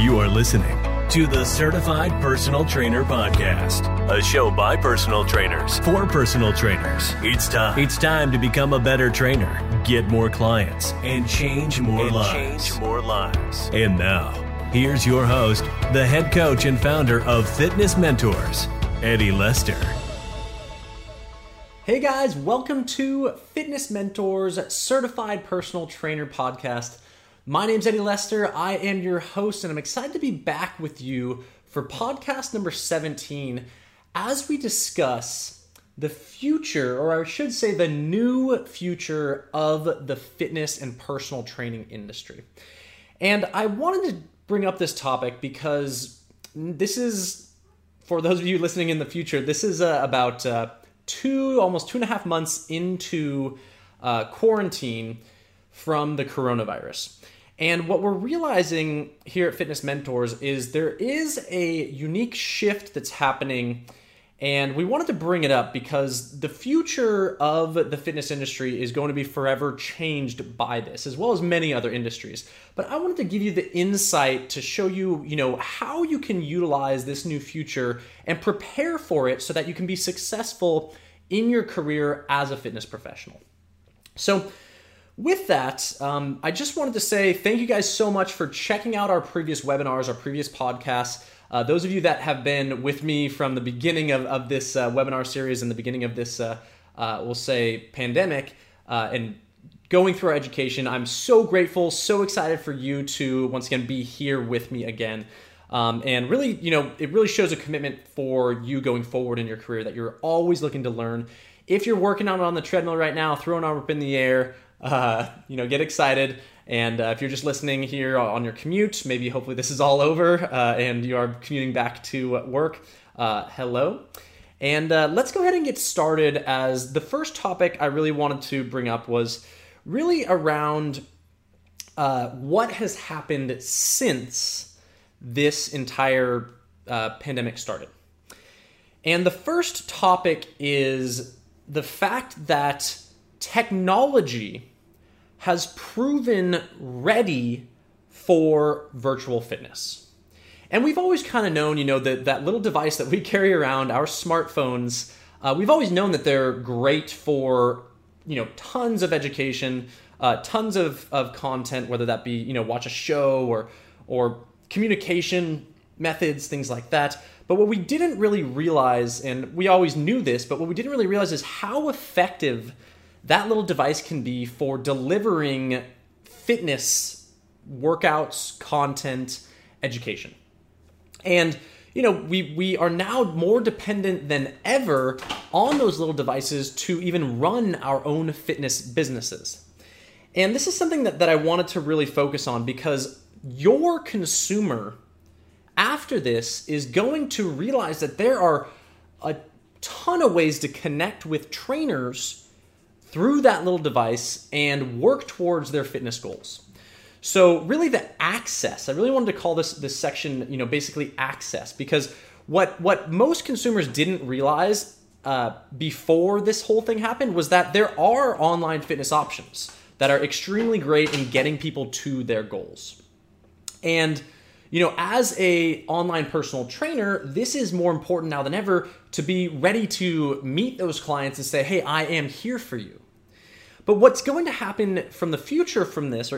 You are listening to the Certified Personal Trainer Podcast, a show by personal trainers for personal trainers. It's time to become a better trainer, get more clients, and change more lives. And now, here's your host, the head coach and founder of Fitness Mentors, Eddie Lester. Hey guys, welcome to Fitness Mentors Certified Personal Trainer Podcast. My name's Eddie Lester, I am your host, and I'm excited to be back with you for podcast number 17 as we discuss the future, or I should say the new future of the fitness and personal training industry. And I wanted to bring up this topic because this is, for those of you listening in the future, this is about almost two and a half months into quarantine from the coronavirus. And what we're realizing here at Fitness Mentors is there is a unique shift that's happening, and we wanted to bring it up because the future of the fitness industry is going to be forever changed by this, as well as many other industries. But I wanted to give you the insight to show you, how you can utilize this new future and prepare for it so that you can be successful in your career as a fitness professional. So with that, I just wanted to say thank you guys so much for checking out our previous webinars, our previous podcasts. Those of you that have been with me from the beginning of this webinar series and the beginning of this, we'll say, pandemic and going through our education, I'm so grateful, so excited for you to, once again, be here with me again. And really, it really shows a commitment for you going forward in your career that you're always looking to learn. If you're working out on the treadmill right now, throw an arm up in the air, get excited. And if you're just listening here on your commute, maybe hopefully this is all over and you are commuting back to work, hello. And let's go ahead and get started, as the first topic I really wanted to bring up was really around what has happened since this entire pandemic started. And the first topic is the fact that technology has proven ready for virtual fitness. And we've always kind of known, that little device that we carry around, our smartphones, we've always known that they're great for, tons of education, tons of content, whether that be, watch a show or communication methods, things like that. But what we didn't really realize, and we always knew this, but what we didn't really realize is how effective that little device can be for delivering fitness, workouts, content, education. And, we are now more dependent than ever on those little devices to even run our own fitness businesses. And this is something that I wanted to really focus on, because your consumer after this is going to realize that there are a ton of ways to connect with trainers through that little device and work towards their fitness goals. So really the access, I really wanted to call this section, basically access, because what most consumers didn't realize before this whole thing happened was that there are online fitness options that are extremely great in getting people to their goals. And as a online personal trainer, this is more important now than ever to be ready to meet those clients and say, hey, I am here for you. But what's going to happen in the future from this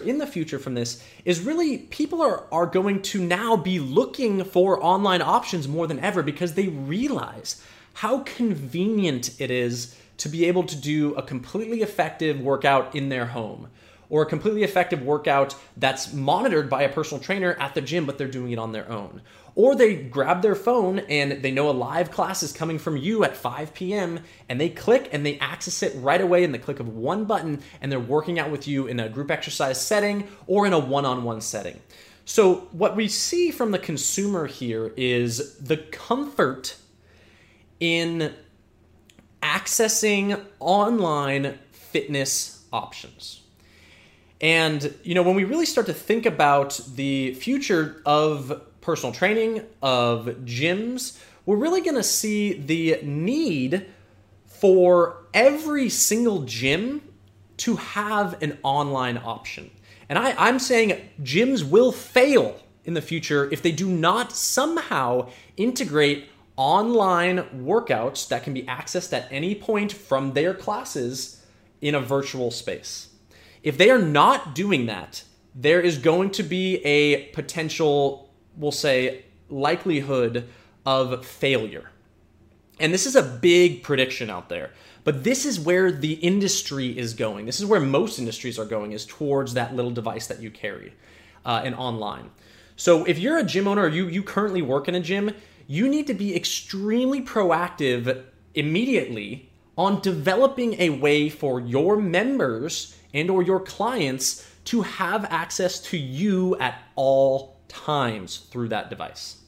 is really people are going to now be looking for online options more than ever, because they realize how convenient it is to be able to do a completely effective workout in their home, or a completely effective workout that's monitored by a personal trainer at the gym, but they're doing it on their own. Or they grab their phone and they know a live class is coming from you at 5 p.m. and they click and they access it right away in the click of one button, and they're working out with you in a group exercise setting or in a one-on-one setting. So what we see from the consumer here is the comfort in accessing online fitness options. And, when we really start to think about the future of personal training, of gyms, we're really going to see the need for every single gym to have an online option. And I'm saying gyms will fail in the future if they do not somehow integrate online workouts that can be accessed at any point from their classes in a virtual space. If they are not doing that, there is going to be a potential, we'll say, likelihood of failure. And this is a big prediction out there, but this is where the industry is going. This is where most industries are going, is towards that little device that you carry and online. So if you're a gym owner, or you currently work in a gym, you need to be extremely proactive immediately on developing a way for your members and or your clients to have access to you at all times through that device.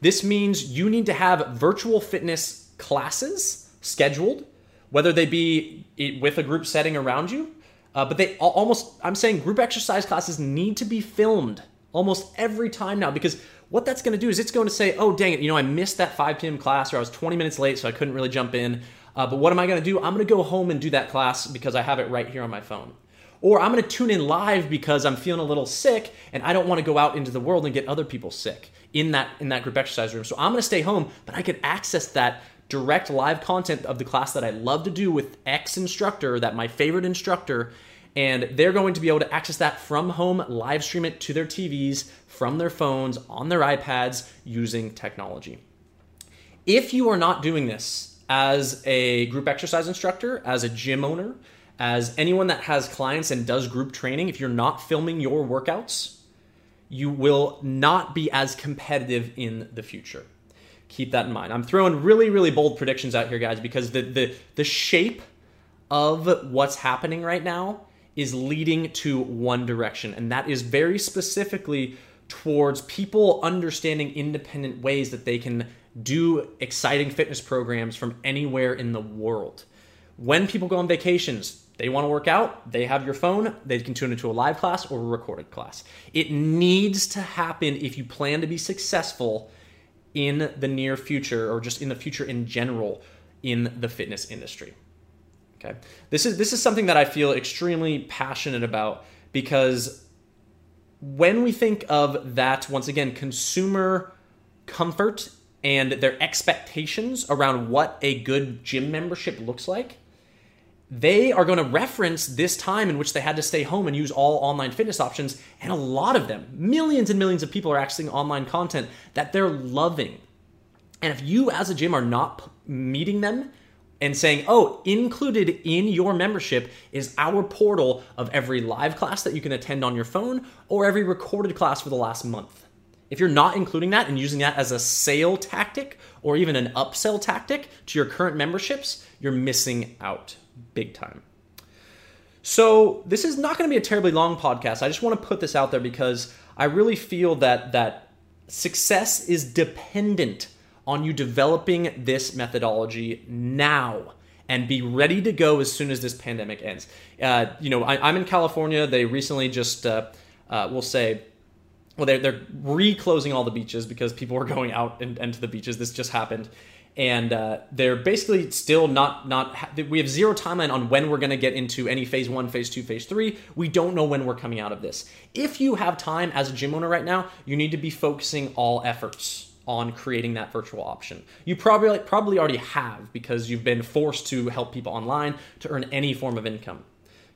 This means you need to have virtual fitness classes scheduled, whether they be with a group setting around you, but they I'm saying group exercise classes need to be filmed almost every time now, because what that's going to do is it's going to say, oh, dang it, I missed that 5 p.m. class, or I was 20 minutes late, so I couldn't really jump in. But what am I going to do? I'm going to go home and do that class because I have it right here on my phone. Or I'm going to tune in live because I'm feeling a little sick and I don't want to go out into the world and get other people sick in that group exercise room. So I'm going to stay home, but I could access that direct live content of the class that I love to do with X instructor, that my favorite instructor, and they're going to be able to access that from home, live stream it to their TVs, from their phones, on their iPads, using technology. If you are not doing this as a group exercise instructor, as a gym owner, as anyone that has clients and does group training, if you're not filming your workouts, you will not be as competitive in the future. Keep that in mind. I'm throwing really, really bold predictions out here, guys, because the shape of what's happening right now is leading to one direction, and that is very specifically towards people understanding independent ways that they can do exciting fitness programs from anywhere in the world. When people go on vacations, they want to work out, they have your phone, they can tune into a live class or a recorded class. It needs to happen if you plan to be successful in the near future, or just in the future in general in the fitness industry. Okay, this is something that I feel extremely passionate about, because when we think of that, once again, consumer comfort and their expectations around what a good gym membership looks like, they are going to reference this time in which they had to stay home and use all online fitness options. And a lot of them, millions and millions of people, are accessing online content that they're loving. And if you as a gym are not meeting them and saying, oh, included in your membership is our portal of every live class that you can attend on your phone or every recorded class for the last month. If you're not including that and using that as a sale tactic or even an upsell tactic to your current memberships, you're missing out big time. So this is not going to be a terribly long podcast. I just want to put this out there because I really feel that success is dependent on you developing this methodology now and be ready to go as soon as this pandemic ends. I'm in California. They recently just, they're reclosing all the beaches because people are going out and to the beaches. This just happened. And they're basically still we have zero timeline on when we're going to get into any phase 1, phase 2, phase 3. We don't know when we're coming out of this. If you have time as a gym owner right now, you need to be focusing all efforts on creating that virtual option. You probably already have, because you've been forced to help people online to earn any form of income.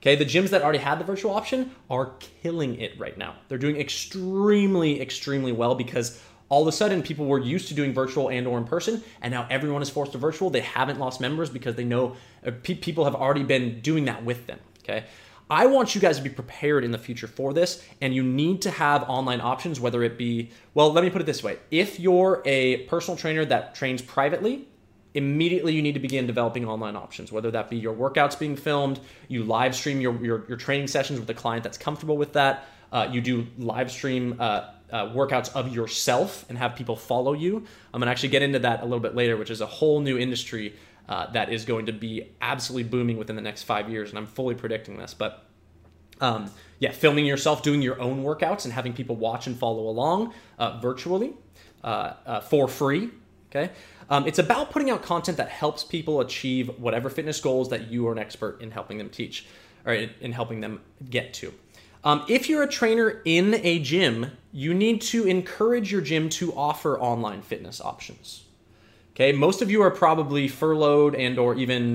Okay, the gyms that already had the virtual option are killing it right now. They're doing extremely, extremely well, because all of a sudden people were used to doing virtual and or in person, and now everyone is forced to virtual. They haven't lost members because they know people have already been doing that with them. Okay, I want you guys to be prepared in the future for this, and you need to have online options, whether it be, well, let me put it this way. If you're a personal trainer that trains privately, immediately you need to begin developing online options, whether that be your workouts being filmed, you live stream your training sessions with a client that's comfortable with that, you do live stream workouts of yourself and have people follow you. I'm going to actually get into that a little bit later, which is a whole new industry that is going to be absolutely booming within the next 5 years, and I'm fully predicting this. But filming yourself doing your own workouts and having people watch and follow along virtually for free. Okay, it's about putting out content that helps people achieve whatever fitness goals that you are an expert in helping them get to. If you're a trainer in a gym, you need to encourage your gym to offer online fitness options. Okay, most of you are probably furloughed and or even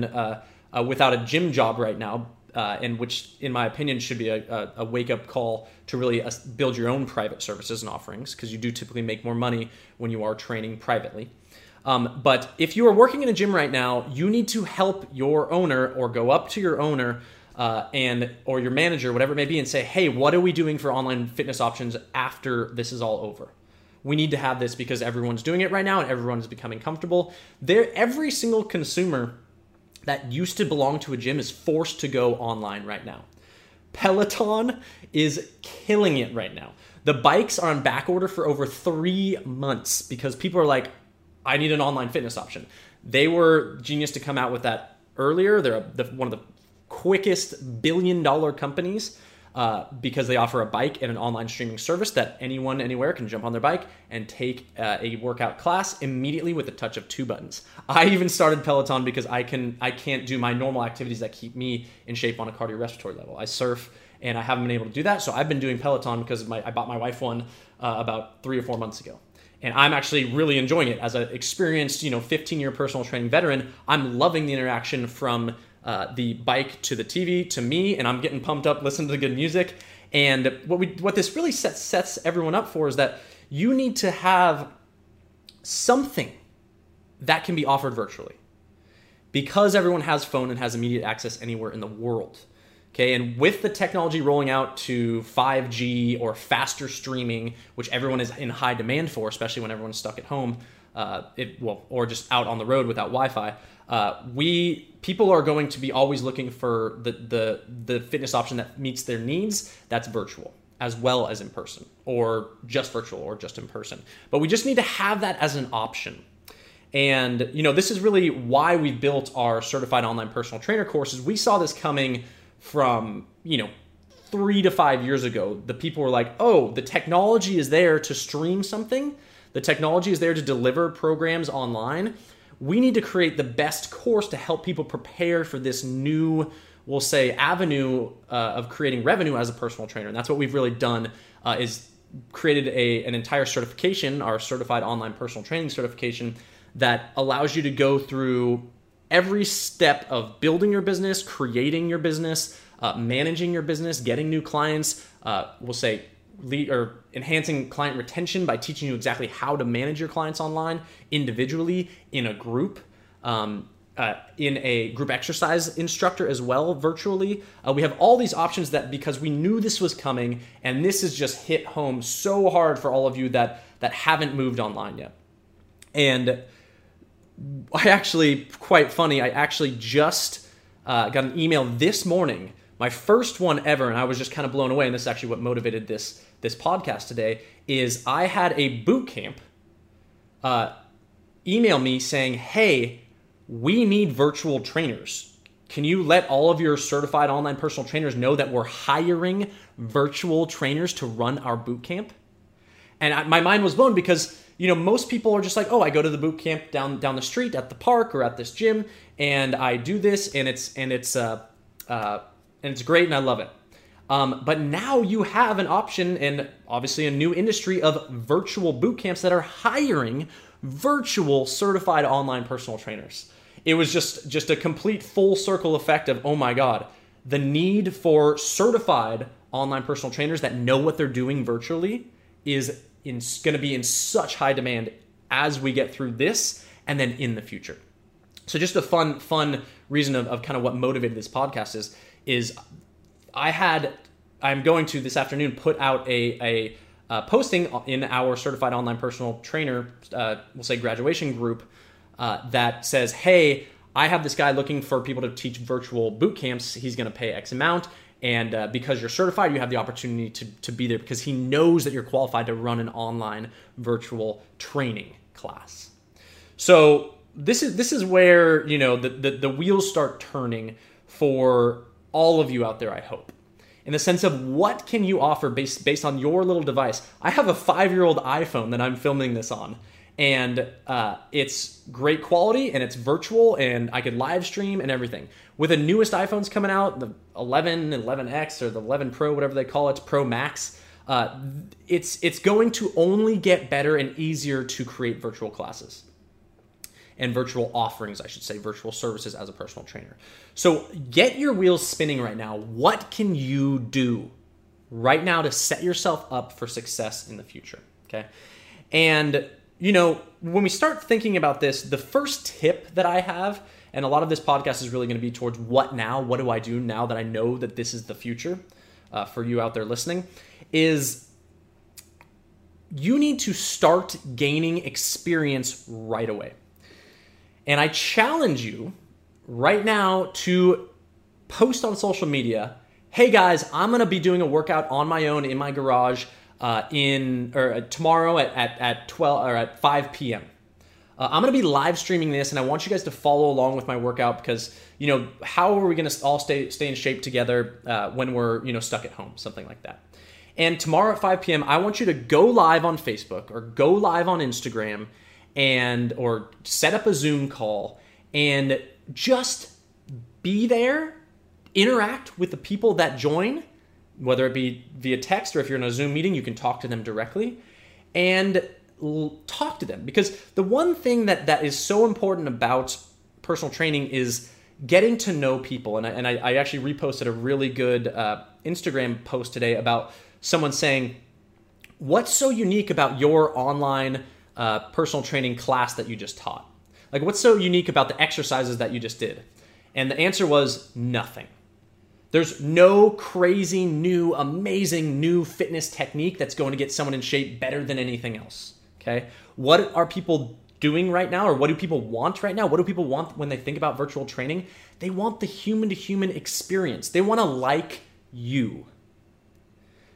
without a gym job right now, and which, in my opinion, should be a wake-up call to really build your own private services and offerings, because you do typically make more money when you are training privately. But if you are working in a gym right now, you need to help your owner or go up to your owner or your manager, whatever it may be, and say, hey, what are we doing for online fitness options after this is all over? We need to have this because everyone's doing it right now and everyone is becoming comfortable. Every single consumer that used to belong to a gym is forced to go online right now. Peloton is killing it right now. The bikes are on back order for over 3 months because people are like, I need an online fitness option. They were genius to come out with that earlier. They're one of the quickest billion-dollar companies because they offer a bike and an online streaming service that anyone, anywhere can jump on their bike and take a workout class immediately with a touch of 2 buttons. I even started Peloton because I can't do my normal activities that keep me in shape on a cardiorespiratory level. I surf and I haven't been able to do that, so I've been doing Peloton because I bought my wife one about 3 or 4 months ago. And I'm actually really enjoying it. As an experienced, 15-year personal training veteran, I'm loving the interaction from the bike to the TV to me, and I'm getting pumped up, listening to the good music. And what this really sets everyone up for is that you need to have something that can be offered virtually, because everyone has phone and has immediate access anywhere in the world. Okay, and with the technology rolling out to 5G or faster streaming, which everyone is in high demand for, especially when everyone's stuck at home, or just out on the road without Wi-Fi, people are going to be always looking for the fitness option that meets their needs. That's virtual as well as in person, or just virtual or just in person. But we just need to have that as an option. And this is really why we built our certified online personal trainer courses. We saw this coming from 3 to 5 years ago. The people were like, oh, the technology is there to stream something. The technology is there to deliver programs online. We need to create the best course to help people prepare for this new, we'll say, avenue of creating revenue as a personal trainer. And that's what we've really done, is created an entire certification, our certified online personal training certification, that allows you to go through every step of building your business, creating your business, managing your business, getting new clients, enhancing client retention by teaching you exactly how to manage your clients online, individually, in a group, in a group exercise instructor as well, virtually. We have all these options that, because we knew this was coming, and this has just hit home so hard for all of you that haven't moved online yet. And I actually just got an email this morning, my first one ever, and I was just kind of blown away, and this is actually what motivated this podcast today, is I had a boot camp email me saying, hey, we need virtual trainers. Can you let all of your certified online personal trainers know that we're hiring virtual trainers to run our boot camp? And my mind was blown because most people are just like, oh, I go to the boot camp down the street at the park or at this gym, and I do this, and it's great, and I love it. But now you have an option, and obviously a new industry of virtual boot camps that are hiring virtual certified online personal trainers. It was just a complete full circle effect of, oh my God, the need for certified online personal trainers that know what they're doing virtually is going to be in such high demand as we get through this and then in the future. So just a fun reason of kind of what motivated this podcast is I'm going to this afternoon put out a posting in our certified online personal trainer, we'll say graduation group, that says, hey, I have this guy looking for people to teach virtual boot camps. He's going to pay X amount. And because you're certified, you have the opportunity to be there because he knows that you're qualified to run an online virtual training class. So this is where the wheels start turning for all of you out there, I hope, in the sense of what can you offer based on your little device. I have a 5-year-old iPhone that I'm filming this on. And it's great quality, and it's virtual, and I could live stream and everything. With the newest iPhones coming out, the 11 and 11X or the 11 Pro, whatever they call it, Pro Max, it's going to only get better and easier to create virtual classes and virtual offerings, I should say, virtual services as a personal trainer. So get your wheels spinning right now. What can you do right now to set yourself up for success in the future, okay? And you know, when we start thinking about this, the first tip that I have, and a lot of this podcast is really going to be towards what now, what do I do now that I know that this is the future for you out there listening, is you need to start gaining experience right away. And I challenge you right now to post on social media, hey guys, I'm going to be doing a workout on my own in my garage tomorrow at 12 or at 5 p.m. I'm going to be live streaming this, and I want you guys to follow along with my workout because, you know, how are we going to all stay in shape together when we're, you know, stuck at home, something like that. And tomorrow at 5 p.m., I want you to go live on Facebook or go live on Instagram or set up a Zoom call and just be there, interact with the people that join, whether it be via text or if you're in a Zoom meeting, you can talk to them directly and talk to them. Because the one thing that is so important about personal training is getting to know people. And I actually reposted a really good Instagram post today about someone saying, what's so unique about your online personal training class that you just taught? Like, what's so unique about the exercises that you just did? And the answer was nothing. There's no crazy, new, amazing, new fitness technique that's going to get someone in shape better than anything else, okay? What are people doing right now, or what do people want right now? What do people want when they think about virtual training? They want the human-to-human experience. They want to like you.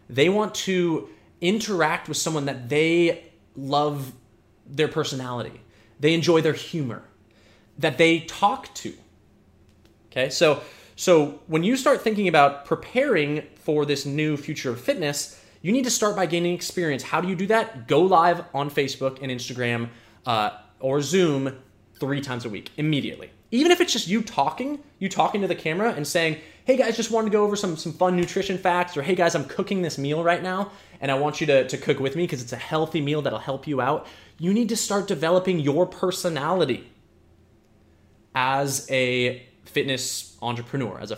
They want to interact with someone that they love their personality. They enjoy their humor, that they talk to, okay? So when you start thinking about preparing for this new future of fitness, you need to start by gaining experience. How do you do that? Go live on Facebook and Instagram or Zoom 3 times a week immediately. Even if it's just you talking to the camera and saying, hey guys, just wanted to go over some fun nutrition facts, or hey guys, I'm cooking this meal right now and I want you to cook with me because it's a healthy meal that'll help you out. You need to start developing your personality as a fitness entrepreneur, as a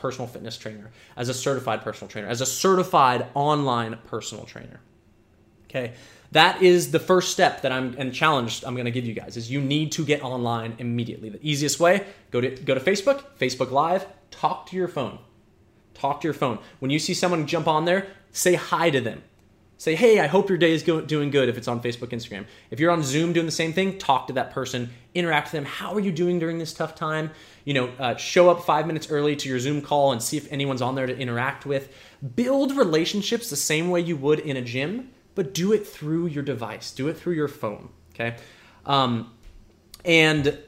personal fitness trainer, as a certified personal trainer, as a certified online personal trainer. Okay, that is the first step that I'm going to give you guys is you need to get online immediately. The easiest way, go to Facebook Live, talk to your phone. When you see someone jump on there, say hi to them. Say, hey, I hope your day is doing good if it's on Facebook, Instagram. If you're on Zoom doing the same thing, talk to that person, interact with them. How are you doing during this tough time? You know, show up 5 minutes early to your Zoom call and see if anyone's on there to interact with. Build relationships the same way you would in a gym, but do it through your device. Do it through your phone, okay? And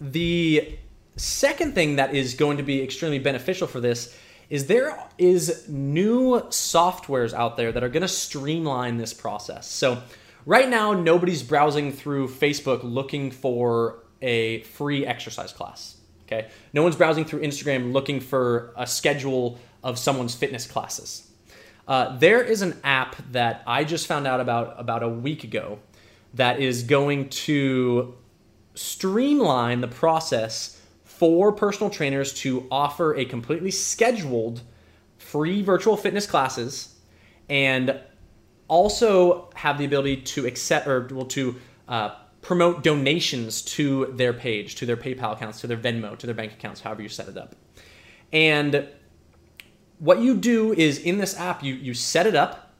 the second thing that is going to be extremely beneficial for this is there is new softwares out there that are going to streamline this process. So right now, nobody's browsing through Facebook looking for a free exercise class, okay? No one's browsing through Instagram looking for a schedule of someone's fitness classes. There is an app that I just found out about a week ago that is going to streamline the process for personal trainers to offer a completely scheduled free virtual fitness classes and also have the ability to promote donations to their page, to their PayPal accounts, to their Venmo, to their bank accounts, however you set it up. And what you do is in this app, you set it up.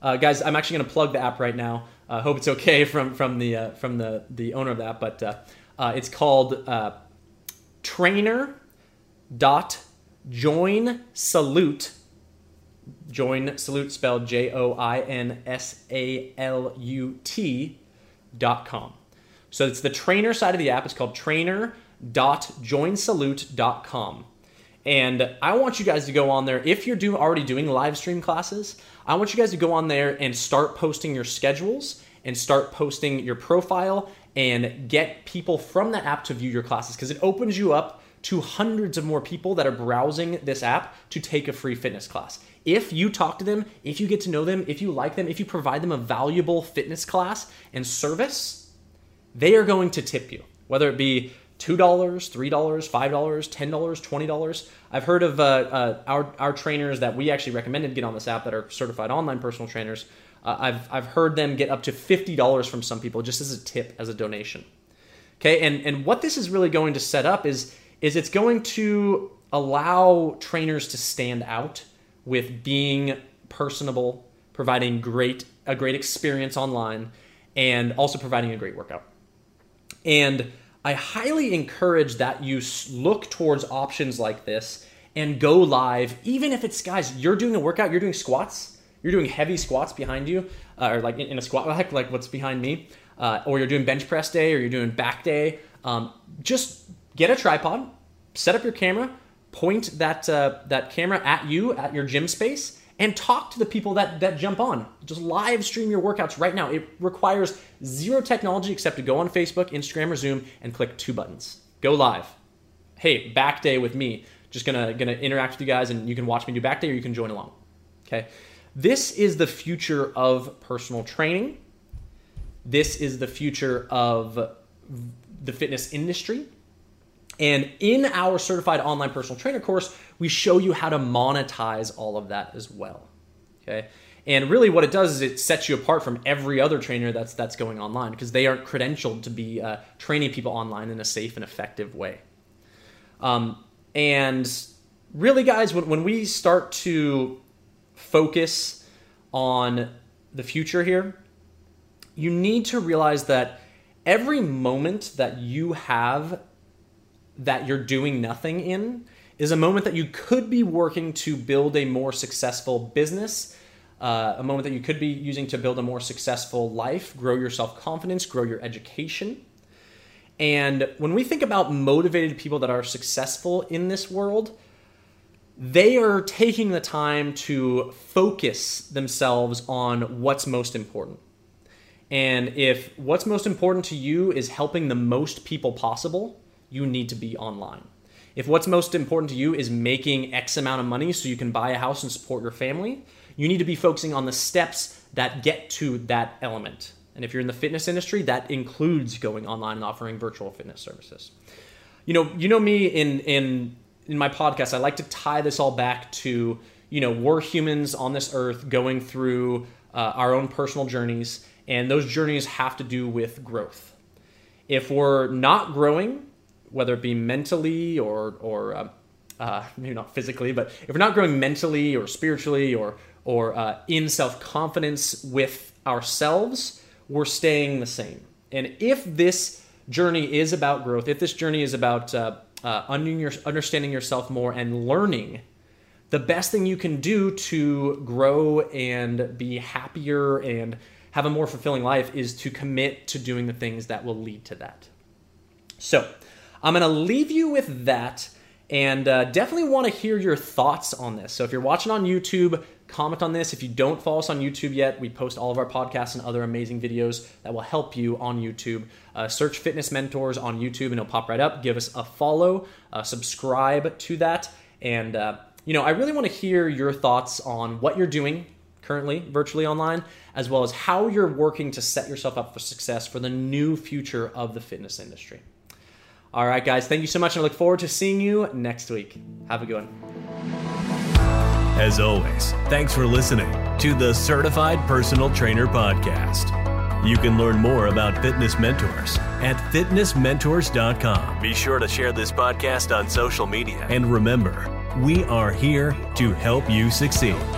Guys, I'm actually going to plug the app right now. I hope it's okay from the owner of the app, but it's called trainer.joinsalute, joinsalute spelled joinsalute.com. So it's the trainer side of the app. It's called trainer.joinsalute.com. And I want you guys to go on there. If you're already doing live stream classes, I want you guys to go on there and start posting your schedules and start posting your profile and get people from that app to view your classes, because it opens you up to hundreds of more people that are browsing this app to take a free fitness class. If you talk to them, if you get to know them, if you like them, if you provide them a valuable fitness class and service, they are going to tip you, whether it be $2, $3, $5, $10, $20. I've heard of our trainers that we actually recommended get on this app that are certified online personal trainers. I've heard them get up to $50 from some people just as a tip, as a donation. Okay, and what this is really going to set up is it's going to allow trainers to stand out with being personable, providing a great experience online, and also providing a great workout. And I highly encourage that you look towards options like this and go live, even if it's, guys, you're doing a workout, you're doing squats, you're doing heavy squats behind you, or like in a squat rack, like what's behind me, or you're doing bench press day, or you're doing back day. Just get a tripod, set up your camera, point that camera at you, at your gym space, and talk to the people that jump on. Just live stream your workouts right now. It requires zero technology except to go on Facebook, Instagram, or Zoom and click two buttons. Go live. Hey, back day with me. Just gonna interact with you guys, and you can watch me do back day or you can join along, okay? This is the future of personal training. This is the future of the fitness industry. And in our certified online personal trainer course, we show you how to monetize all of that as well, okay? And really what it does is it sets you apart from every other trainer that's going online, because they aren't credentialed to be training people online in a safe and effective way. And really, guys, when we start to focus on the future here, you need to realize that every moment that you have that you're doing nothing in is a moment that you could be working to build a more successful business, a moment that you could be using to build a more successful life, grow your self-confidence, grow your education. And when we think about motivated people that are successful in this world, they are taking the time to focus themselves on what's most important. And if what's most important to you is helping the most people possible, you need to be online. If what's most important to you is making X amount of money so you can buy a house and support your family, you need to be focusing on the steps that get to that element. And if you're in the fitness industry, that includes going online and offering virtual fitness services. You know me in my podcast, I like to tie this all back to, we're humans on this earth going through our own personal journeys, and those journeys have to do with growth. If we're not growing, whether it be mentally or maybe not physically, but if we're not growing mentally or spiritually or in self-confidence with ourselves, we're staying the same. And if this journey is about growth, if this journey is about understanding yourself more and learning, the best thing you can do to grow and be happier and have a more fulfilling life is to commit to doing the things that will lead to that. So I'm going to leave you with that, and definitely want to hear your thoughts on this. So if you're watching on YouTube, comment on this. If you don't follow us on YouTube yet, we post all of our podcasts and other amazing videos that will help you on YouTube. Search Fitness Mentors on YouTube and it'll pop right up. Give us a follow, subscribe to that. And, I really want to hear your thoughts on what you're doing currently virtually online, as well as how you're working to set yourself up for success for the new future of the fitness industry. All right, guys, thank you so much, and I look forward to seeing you next week. Have a good one. As always, thanks for listening to the Certified Personal Trainer Podcast. You can learn more about Fitness Mentors at fitnessmentors.com. Be sure to share this podcast on social media. And remember, we are here to help you succeed.